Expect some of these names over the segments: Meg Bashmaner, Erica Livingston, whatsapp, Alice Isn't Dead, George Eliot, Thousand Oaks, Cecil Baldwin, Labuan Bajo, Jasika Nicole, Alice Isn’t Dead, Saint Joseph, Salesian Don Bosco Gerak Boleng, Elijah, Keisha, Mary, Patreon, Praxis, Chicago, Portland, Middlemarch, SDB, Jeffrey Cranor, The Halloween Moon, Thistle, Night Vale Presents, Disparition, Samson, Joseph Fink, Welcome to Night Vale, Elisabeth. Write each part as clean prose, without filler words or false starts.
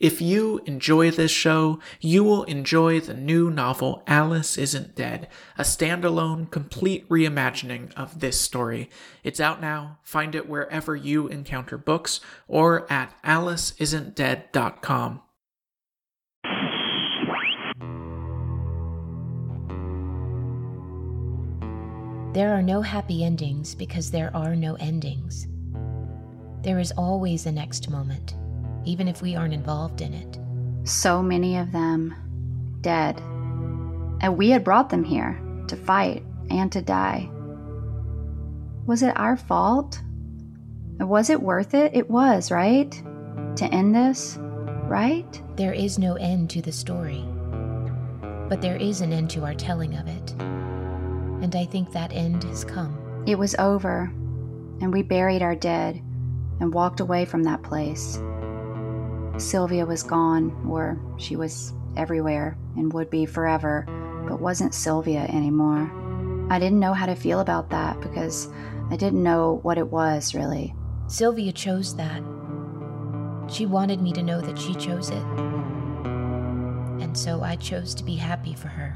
If you enjoy this show, you will enjoy the new novel Alice Isn't Dead, a standalone, complete reimagining of this story. It's out now. Find it wherever you encounter books or at aliceisn'tdead.com. There are no happy endings because there are no endings. There is always a next moment, even if we aren't involved in it. So many of them dead. And we had brought them here to fight and to die. Was it our fault? Was it worth it? It was, right? To end this, right? There is no end to the story, but there is an end to our telling of it. And I think that end has come. It was over, and we buried our dead and walked away from that place. Sylvia was gone, or she was everywhere and would be forever, but wasn't Sylvia anymore. I didn't know how to feel about that because I didn't know what it was, really. Sylvia chose that. She wanted me to know that she chose it. And so I chose to be happy for her.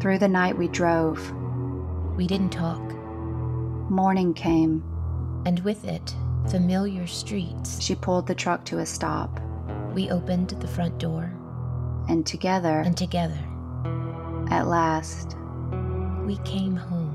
Through the night we drove. We didn't talk. Morning came. And with it, familiar streets. She pulled the truck to a stop. We opened the front door. And together. At last. We came home.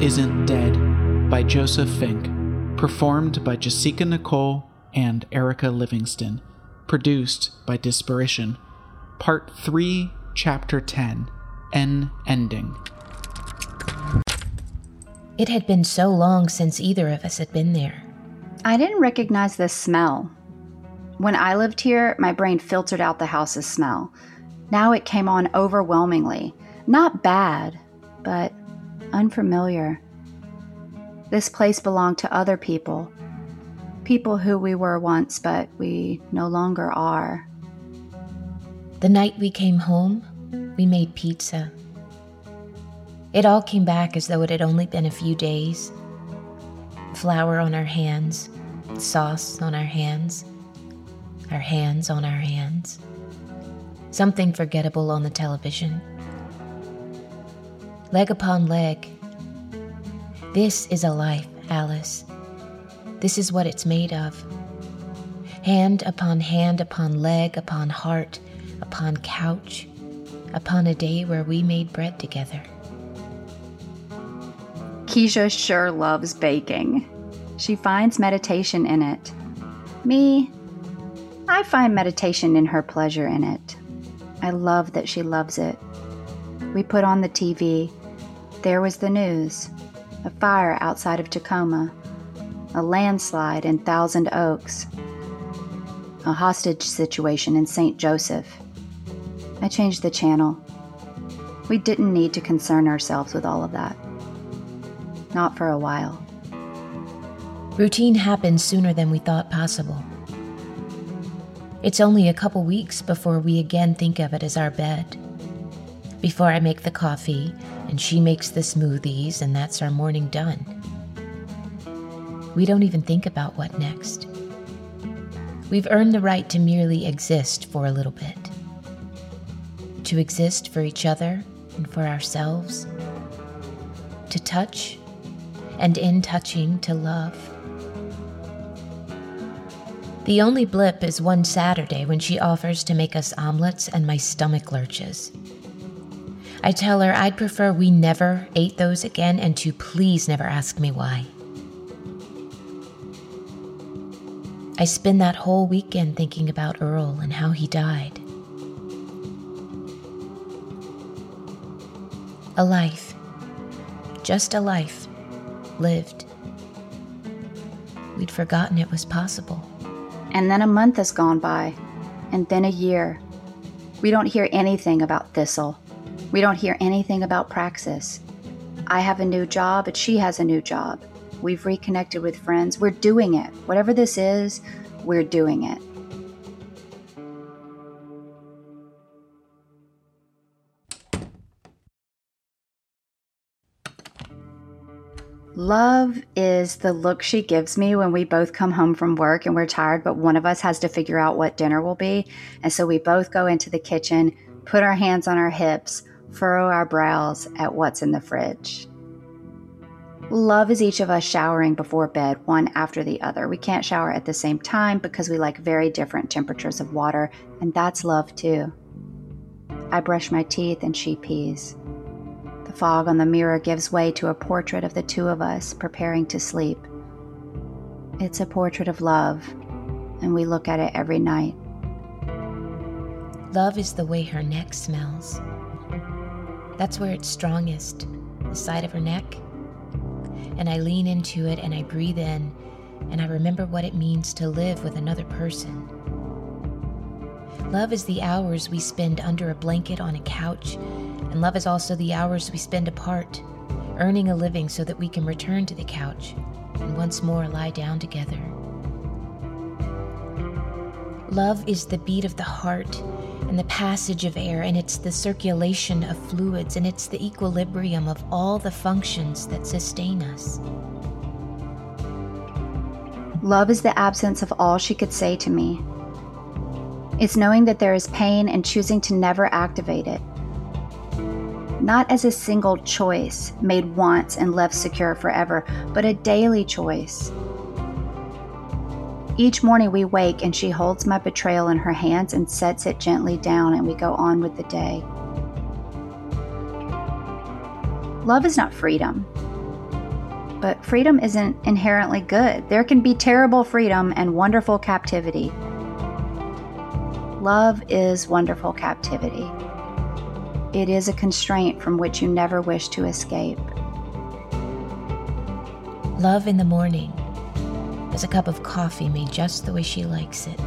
Isn't Dead by Joseph Fink, performed by Jasika Nicole and Erica Livingston, produced by Disparition, Part 3, Chapter 10, An Ending. It had been so long since either of us had been there. I didn't recognize this smell. When I lived here, my brain filtered out the house's smell. Now it came on overwhelmingly. Not bad, but unfamiliar. This place belonged to other people. People who we were once, but we no longer are. The night we came home, we made pizza. It all came back as though it had only been a few days. Flour on our hands, sauce on our hands on our hands. Something forgettable on the television. Leg upon leg. This is a life, Alice. This is what it's made of. Hand upon leg, upon heart, upon couch, upon a day where we made bread together. Keisha sure loves baking. She finds meditation in it. Me, I find meditation in her pleasure in it. I love that she loves it. We put on the TV. There was the news, a fire outside of Tacoma, a landslide in Thousand Oaks, a hostage situation in Saint Joseph. I changed the channel. We didn't need to concern ourselves with all of that. Not for a while. Routine happened sooner than we thought possible. It's only a couple weeks before we again think of it as our bed. Before I make the coffee, and she makes the smoothies, and that's our morning done. We don't even think about what next. We've earned the right to merely exist for a little bit. To exist for each other and for ourselves. To touch, and in touching, to love. The only blip is one Saturday when she offers to make us omelets and my stomach lurches. I tell her I'd prefer we never ate those again and to please never ask me why. I spend that whole weekend thinking about Earl and how he died. A life, just a life, lived. We'd forgotten it was possible. And then a month has gone by, and then a year. We don't hear anything about Thistle. We don't hear anything about Praxis. I have a new job, and she has a new job. We've reconnected with friends. We're doing it. Whatever this is, we're doing it. Love is the look she gives me when we both come home from work and we're tired, but one of us has to figure out what dinner will be. And so we both go into the kitchen, put our hands on our hips, furrow our brows at what's in the fridge. Love is each of us showering before bed, one after the other. We can't shower at the same time because we like very different temperatures of water, and that's love too. I brush my teeth and she pees. Fog on the mirror gives way to a portrait of the two of us preparing to sleep. It's a portrait of love, and we look at it every night. Love is the way her neck smells. That's where it's strongest, the side of her neck. And I lean into it and I breathe in, and I remember what it means to live with another person. Love is the hours we spend under a blanket on a couch, and love is also the hours we spend apart, earning a living so that we can return to the couch and once more lie down together. Love is the beat of the heart and the passage of air, and it's the circulation of fluids, and it's the equilibrium of all the functions that sustain us. Love is the absence of all she could say to me. It's knowing that there is pain and choosing to never activate it. Not as a single choice made once and left secure forever, but a daily choice. Each morning we wake and she holds my betrayal in her hands and sets it gently down, and we go on with the day. Love is not freedom, but freedom isn't inherently good. There can be terrible freedom and wonderful captivity. Love is wonderful captivity. It is a constraint from which you never wish to escape. Love in the morning is a cup of coffee made just the way she likes it.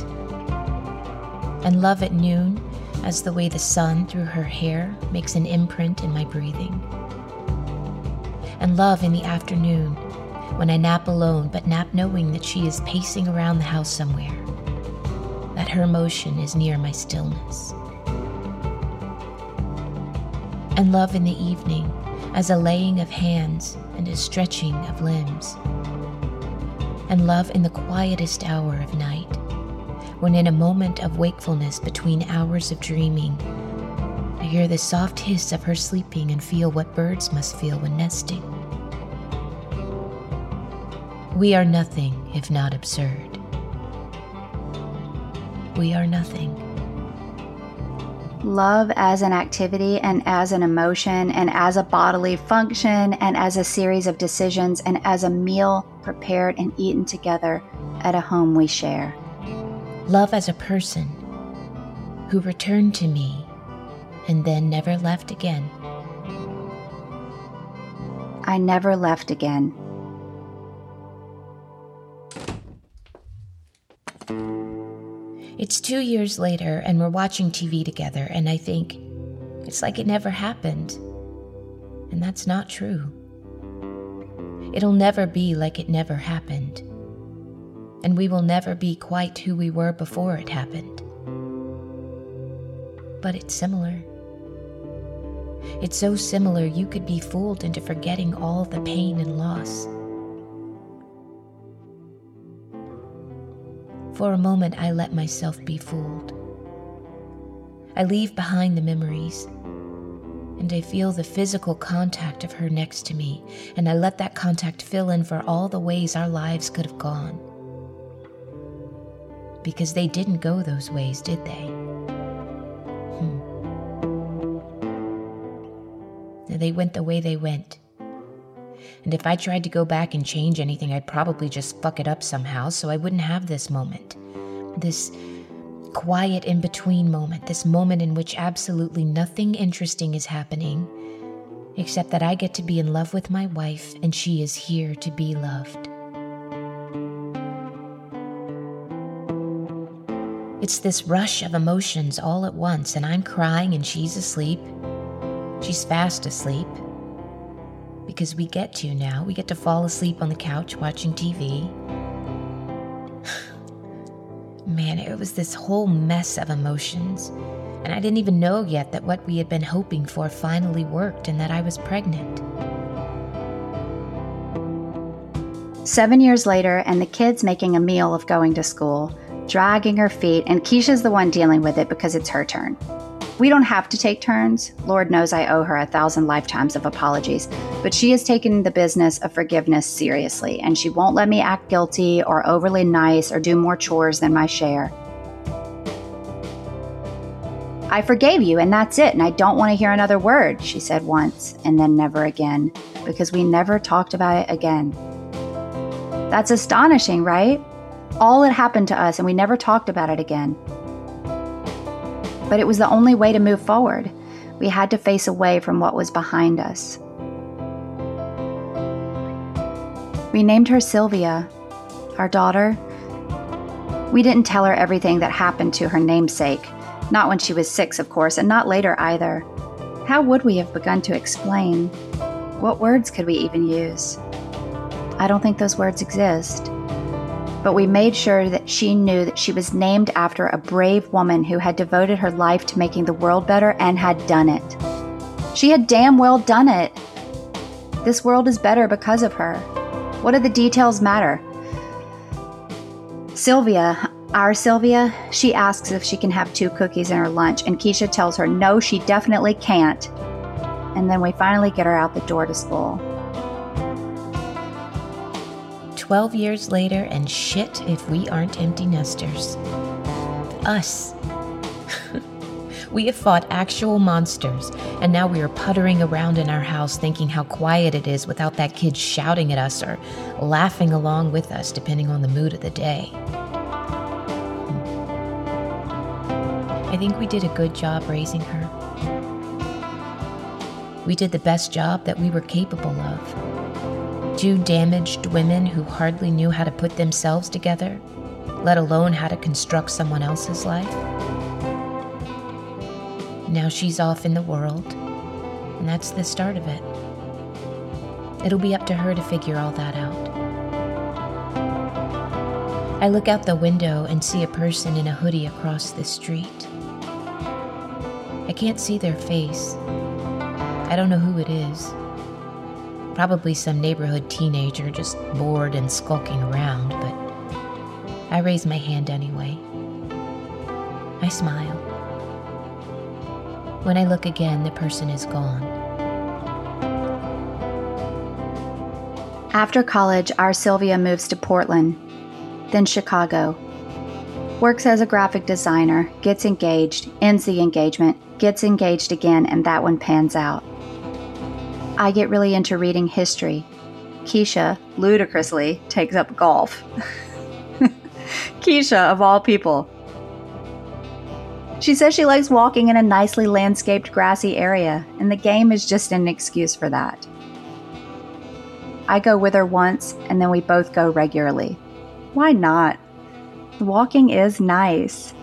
And love at noon as the way the sun through her hair makes an imprint in my breathing. And love in the afternoon when I nap alone, but nap knowing that she is pacing around the house somewhere, that her motion is near my stillness. And love in the evening as a laying of hands and a stretching of limbs. And love in the quietest hour of night, when in a moment of wakefulness between hours of dreaming, I hear the soft hiss of her sleeping and feel what birds must feel when nesting. We are nothing if not absurd. We are nothing. Love as an activity and as an emotion and as a bodily function and as a series of decisions and as a meal prepared and eaten together at a home we share. Love as a person who returned to me and then never left again. I never left again. It's 2 years later, and we're watching TV together, and I think, it's like it never happened. And that's not true. It'll never be like it never happened. And we will never be quite who we were before it happened. But it's similar. It's so similar you could be fooled into forgetting all the pain and loss. For a moment, I let myself be fooled. I leave behind the memories, and I feel the physical contact of her next to me, and I let that contact fill in for all the ways our lives could have gone. Because they didn't go those ways, did they? They went the way they went. And if I tried to go back and change anything, I'd probably just fuck it up somehow, so I wouldn't have this moment. This quiet in-between moment, this moment in which absolutely nothing interesting is happening, except that I get to be in love with my wife and she is here to be loved. It's this rush of emotions all at once, and I'm crying and she's asleep. She's fast asleep. Because we get to now. We get to fall asleep on the couch watching TV. Man, it was this whole mess of emotions. And I didn't even know yet that what we had been hoping for finally worked and that I was pregnant. 7 years later, and the kid's making a meal of going to school, dragging her feet, and Keisha's the one dealing with it because it's her turn. We don't have to take turns. Lord knows I owe her 1,000 lifetimes of apologies, but she has taken the business of forgiveness seriously, and she won't let me act guilty or overly nice or do more chores than my share. I forgave you, and that's it, and I don't want to hear another word, she said once, and then never again, because we never talked about it again. That's astonishing, right? All that happened to us, and we never talked about it again. But it was the only way to move forward. We had to face away from what was behind us. We named her Sylvia, our daughter. We didn't tell her everything that happened to her namesake. Not when she was 6, of course, and not later either. How would we have begun to explain? What words could we even use? I don't think those words exist. But we made sure that she knew that she was named after a brave woman who had devoted her life to making the world better and had done it. She had damn well done it. This world is better because of her. What do the details matter? Sylvia, our Sylvia, she asks if she can have 2 cookies in her lunch, and Keisha tells her no, she definitely can't. And then we finally get her out the door to school. 12 years later, and shit if we aren't empty nesters. Us. We have fought actual monsters, and now we are puttering around in our house thinking how quiet it is without that kid shouting at us or laughing along with us, depending on the mood of the day. I think we did a good job raising her. We did the best job that we were capable of. 2 damaged women who hardly knew how to put themselves together, let alone how to construct someone else's life. Now she's off in the world, and that's the start of it. It'll be up to her to figure all that out. I look out the window and see a person in a hoodie across the street. I can't see their face. I don't know who it is. Probably some neighborhood teenager just bored and skulking around, but I raise my hand anyway. I smile. When I look again, the person is gone. After college, our Sylvia moves to Portland, then Chicago. Works as a graphic designer, gets engaged, ends the engagement, gets engaged again, and that one pans out. I get really into reading history. Keisha, ludicrously, takes up golf. Keisha, of all people. She says she likes walking in a nicely landscaped grassy area, and the game is just an excuse for that. I go with her once, and then we both go regularly. Why not? Walking is nice.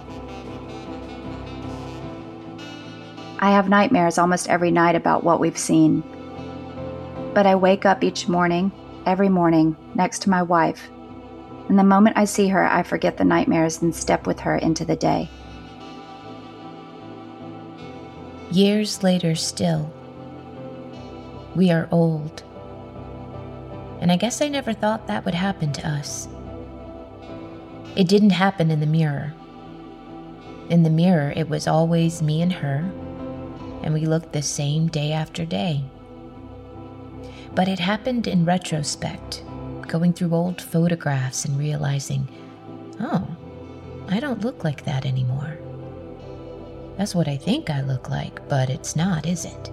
I have nightmares almost every night about what we've seen. But I wake up each morning, every morning, next to my wife. And the moment I see her, I forget the nightmares and step with her into the day. Years later still, we are old. And I guess I never thought that would happen to us. It didn't happen in the mirror. In the mirror, it was always me and her, and we looked the same day after day. But it happened in retrospect, going through old photographs and realizing, oh, I don't look like that anymore. That's what I think I look like, but it's not, is it?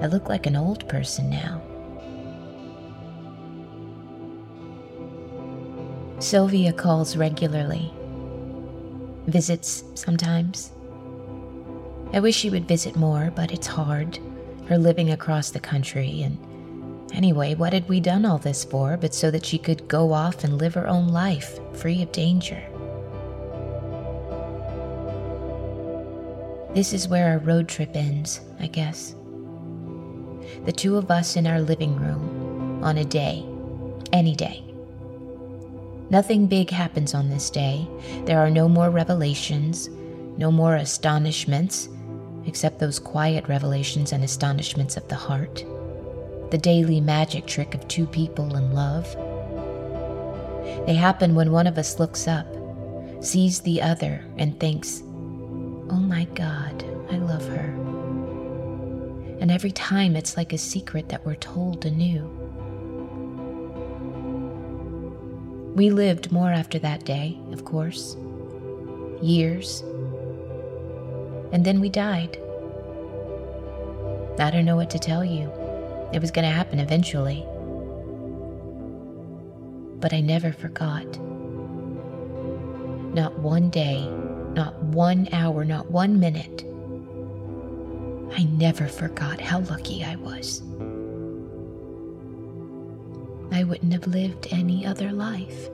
I look like an old person now. Sylvia calls regularly, visits sometimes. I wish she would visit more, but it's hard, her living across the country, and anyway, what had we done all this for but so that she could go off and live her own life, free of danger? This is where our road trip ends, I guess. The two of us in our living room, on a day, any day. Nothing big happens on this day. There are no more revelations, no more astonishments, except those quiet revelations and astonishments of the heart. The daily magic trick of two people in love. They happen when one of us looks up, sees the other, and thinks, "Oh my God, I love her." And every time it's like a secret that we're told anew. We lived more after that day, of course. Years. And then we died. I don't know what to tell you. It was going to happen eventually. But I never forgot. Not one day, not 1 hour, not 1 minute. I never forgot how lucky I was. I wouldn't have lived any other life.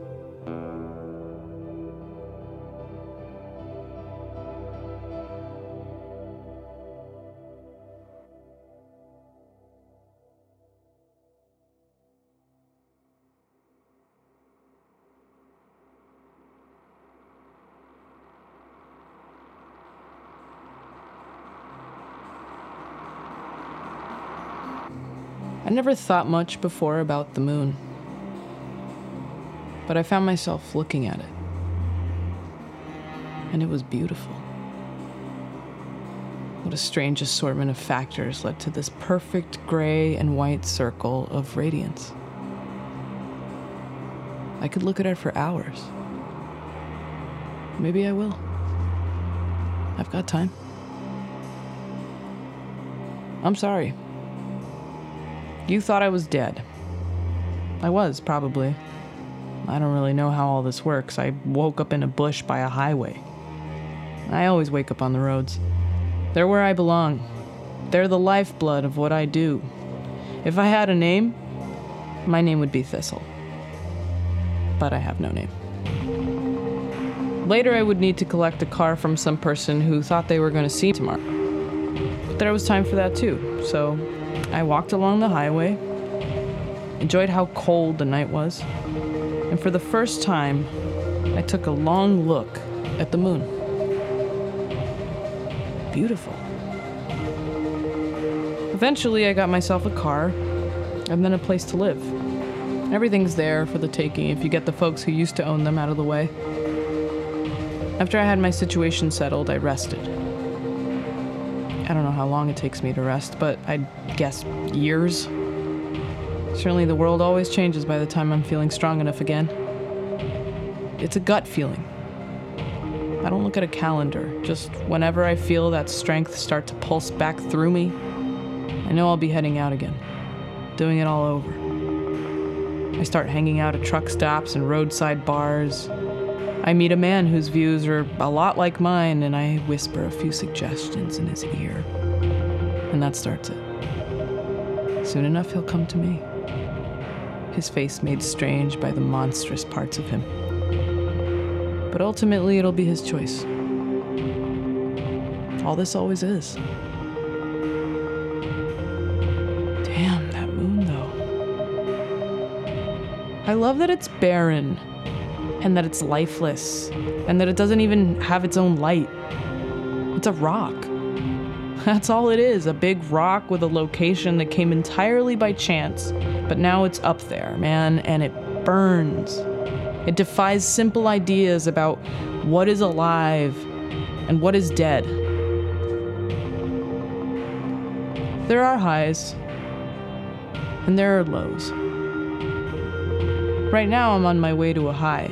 I never thought much before about the moon, but I found myself looking at it, and it was beautiful. What a strange assortment of factors led to this perfect gray and white circle of radiance. I could look at it for hours. Maybe I will. I've got time. I'm sorry. You thought I was dead. I was, probably. I don't really know how all this works. I woke up in a bush by a highway. I always wake up on the roads. They're where I belong. They're the lifeblood of what I do. If I had a name, my name would be Thistle. But I have no name. Later, I would need to collect a car from some person who thought they were going to see me tomorrow. But there was time for that too, so I walked along the highway, enjoyed how cold the night was, and for the first time, I took a long look at the moon. Beautiful. Eventually, I got myself a car, and then a place to live. Everything's there for the taking if you get the folks who used to own them out of the way. After I had my situation settled, I rested. I don't know how long it takes me to rest, but I guess years. Certainly the world always changes by the time I'm feeling strong enough again. It's a gut feeling. I don't look at a calendar. Just whenever I feel that strength start to pulse back through me, I know I'll be heading out again, doing it all over. I start hanging out at truck stops and roadside bars. I meet a man whose views are a lot like mine, and I whisper a few suggestions in his ear. And that starts it. Soon enough, he'll come to me. His face made strange by the monstrous parts of him. But ultimately, it'll be his choice. All this always is. Damn, that moon, though. I love that it's barren. And that it's lifeless, and that it doesn't even have its own light. It's a rock. That's all it is, a big rock with a location that came entirely by chance, but now it's up there, man, and it burns. It defies simple ideas about what is alive and what is dead. There are highs, and there are lows. Right now, I'm on my way to a high.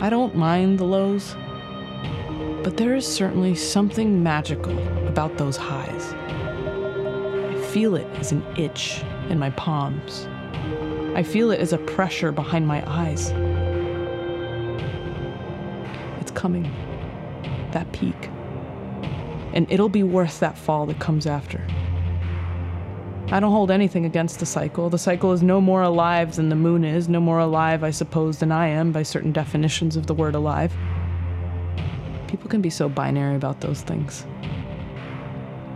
I don't mind the lows, but there is certainly something magical about those highs. I feel it as an itch in my palms. I feel it as a pressure behind my eyes. It's coming, that peak. and it'll be worth that fall that comes after. I don't hold anything against the cycle. The cycle is no more alive than the moon is, no more alive, I suppose, than I am by certain definitions of the word alive. People can be so binary about those things.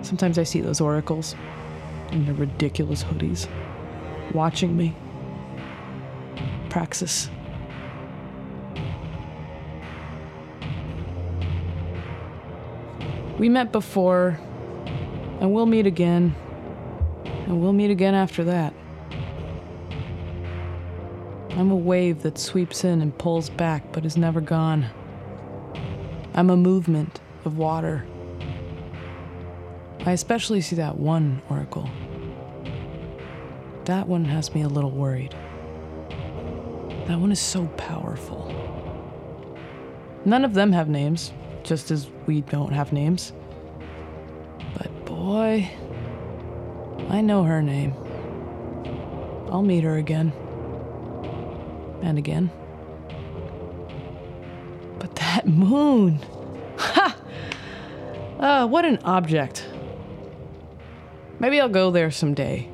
Sometimes I see those oracles in their ridiculous hoodies, watching me. Praxis. We met before, and we'll meet again. And we'll meet again after that. I'm a wave that sweeps in and pulls back, but is never gone. I'm a movement of water. I especially see that one oracle. That one has me a little worried. That one is so powerful. None of them have names, just as we don't have names. But boy, I know her name. I'll meet her again. And again. But that moon! Ha! What an object. Maybe I'll go there someday.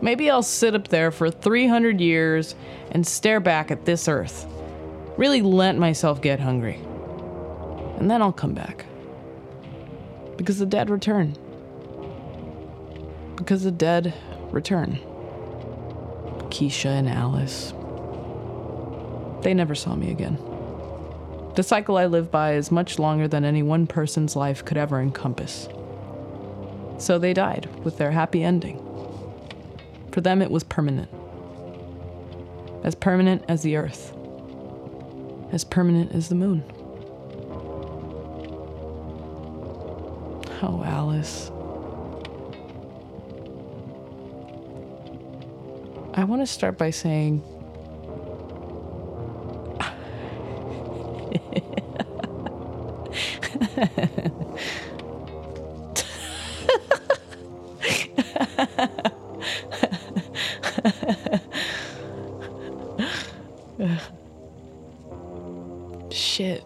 Maybe I'll sit up there for 300 years and stare back at this earth. Really let myself get hungry. And then I'll come back. Because the dead return. Because the dead return. Keisha and Alice. They never saw me again. The cycle I live by is much longer than any one person's life could ever encompass. So they died with their happy ending. For them, it was permanent. As permanent as the earth. As permanent as the moon. Oh, Alice. I want to start by saying, shit.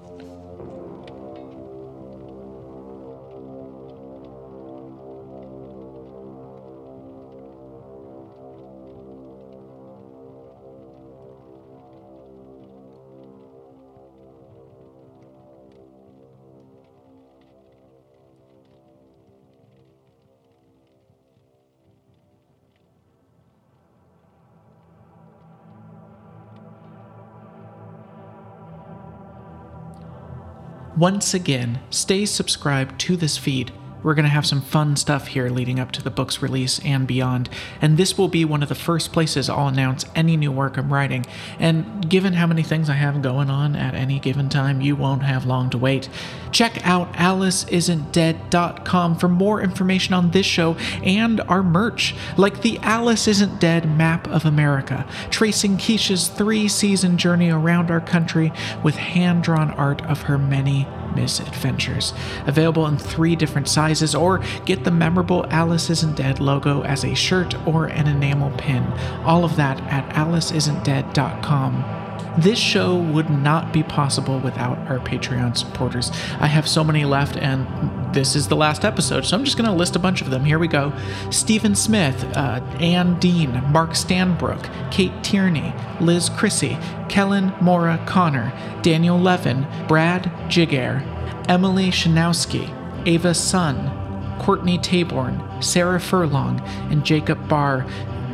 Once again, stay subscribed to this feed. We're going to have some fun stuff here leading up to the book's release and beyond, and this will be one of the first places I'll announce any new work I'm writing, and given how many things I have going on at any given time, you won't have long to wait. Check out AliceIsn'tDead.com for more information on this show and our merch, like the Alice Isn't Dead map of America, tracing Keisha's 3-season journey around our country with hand-drawn art of her many misadventures. Available in 3 different sizes, or get the memorable Alice Isn't Dead logo as a shirt or an enamel pin. All of that at AliceIsn'tDead.com. This show would not be possible without our Patreon supporters. I have so many left, and this is the last episode, so I'm just going to list a bunch of them. Here we go. Stephen Smith, Ann Dean, Mark Stanbrook, Kate Tierney, Liz Chrissy, Kellen Mora Connor, Daniel Levin, Brad Jigair, Emily Shanowski, Ava Sun, Courtney Taborn, Sarah Furlong, and Jacob Barr.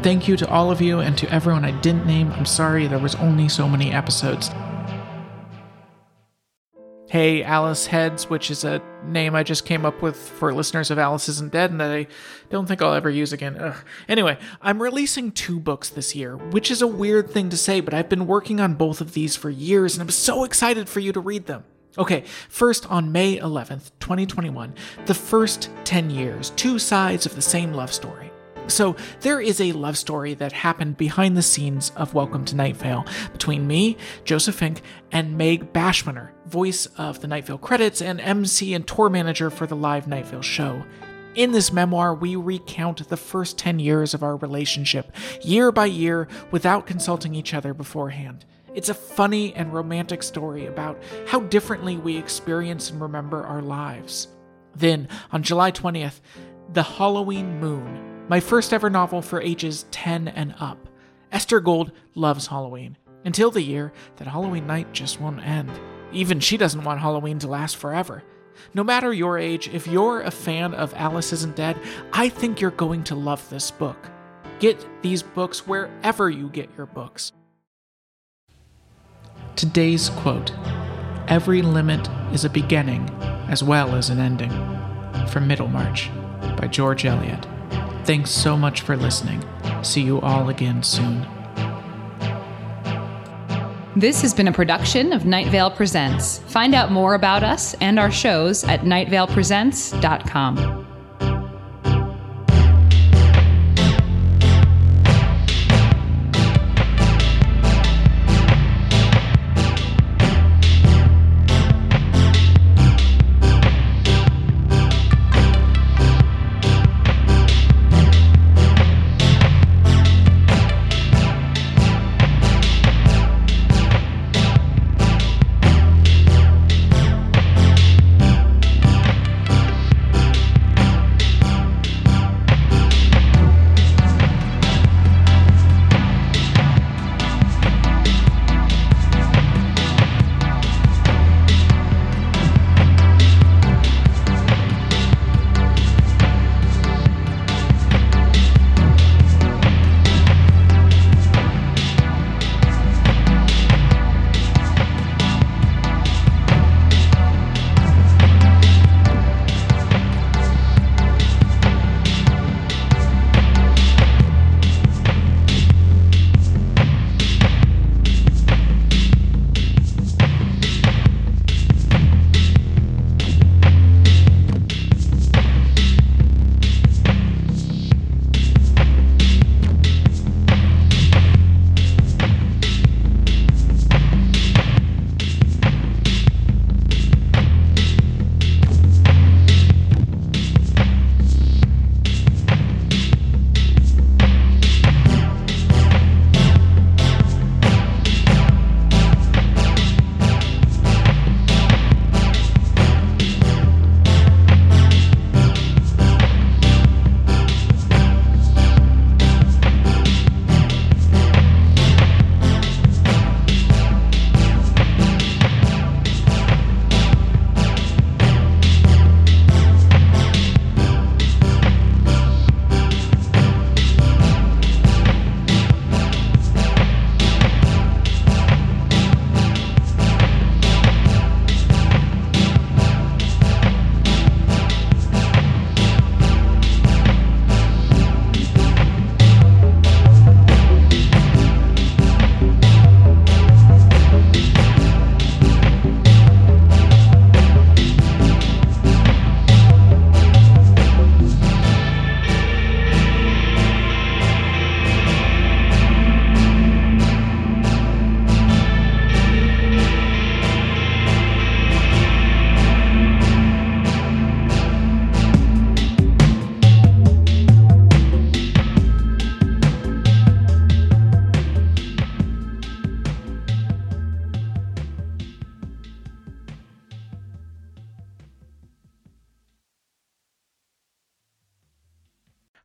Thank you to all of you, and to everyone I didn't name. I'm sorry, there was only so many episodes. Hey Alice Heads, which is a name I just came up with for listeners of Alice Isn't Dead and that I don't think I'll ever use again. Ugh. Anyway, I'm releasing 2 books this year, which is a weird thing to say, but I've been working on both of these for years, and I'm so excited for you to read them. Okay, first, on May 11th, 2021, The First 10 Years, 2 sides of the same love story. So there is a love story that happened behind the scenes of Welcome to Night Vale between me, Joseph Fink, and Meg Bashmaner, voice of the Night Vale credits and MC and tour manager for the live Night Vale show. In this memoir, we recount the first 10 years of our relationship, year by year, without consulting each other beforehand. It's a funny and romantic story about how differently we experience and remember our lives. Then, on July 20th, The Halloween Moon, my first ever novel for ages 10 and up. Esther Gold loves Halloween, until the year that Halloween night just won't end. Even she doesn't want Halloween to last forever. No matter your age, if you're a fan of Alice Isn't Dead, I think you're going to love this book. Get these books wherever you get your books. Today's quote, "Every limit is a beginning as well as an ending," from Middlemarch by George Eliot. Thanks so much for listening. See you all again soon. This has been a production of Night Vale Presents. Find out more about us and our shows at nightvalepresents.com.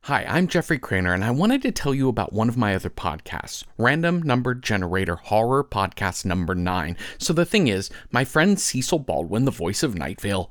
Hi, I'm Jeffrey Cranor, and I wanted to tell you about one of my other podcasts, Random Number Generator Horror Podcast Number 9. So the thing is, my friend Cecil Baldwin, the voice of Night Vale,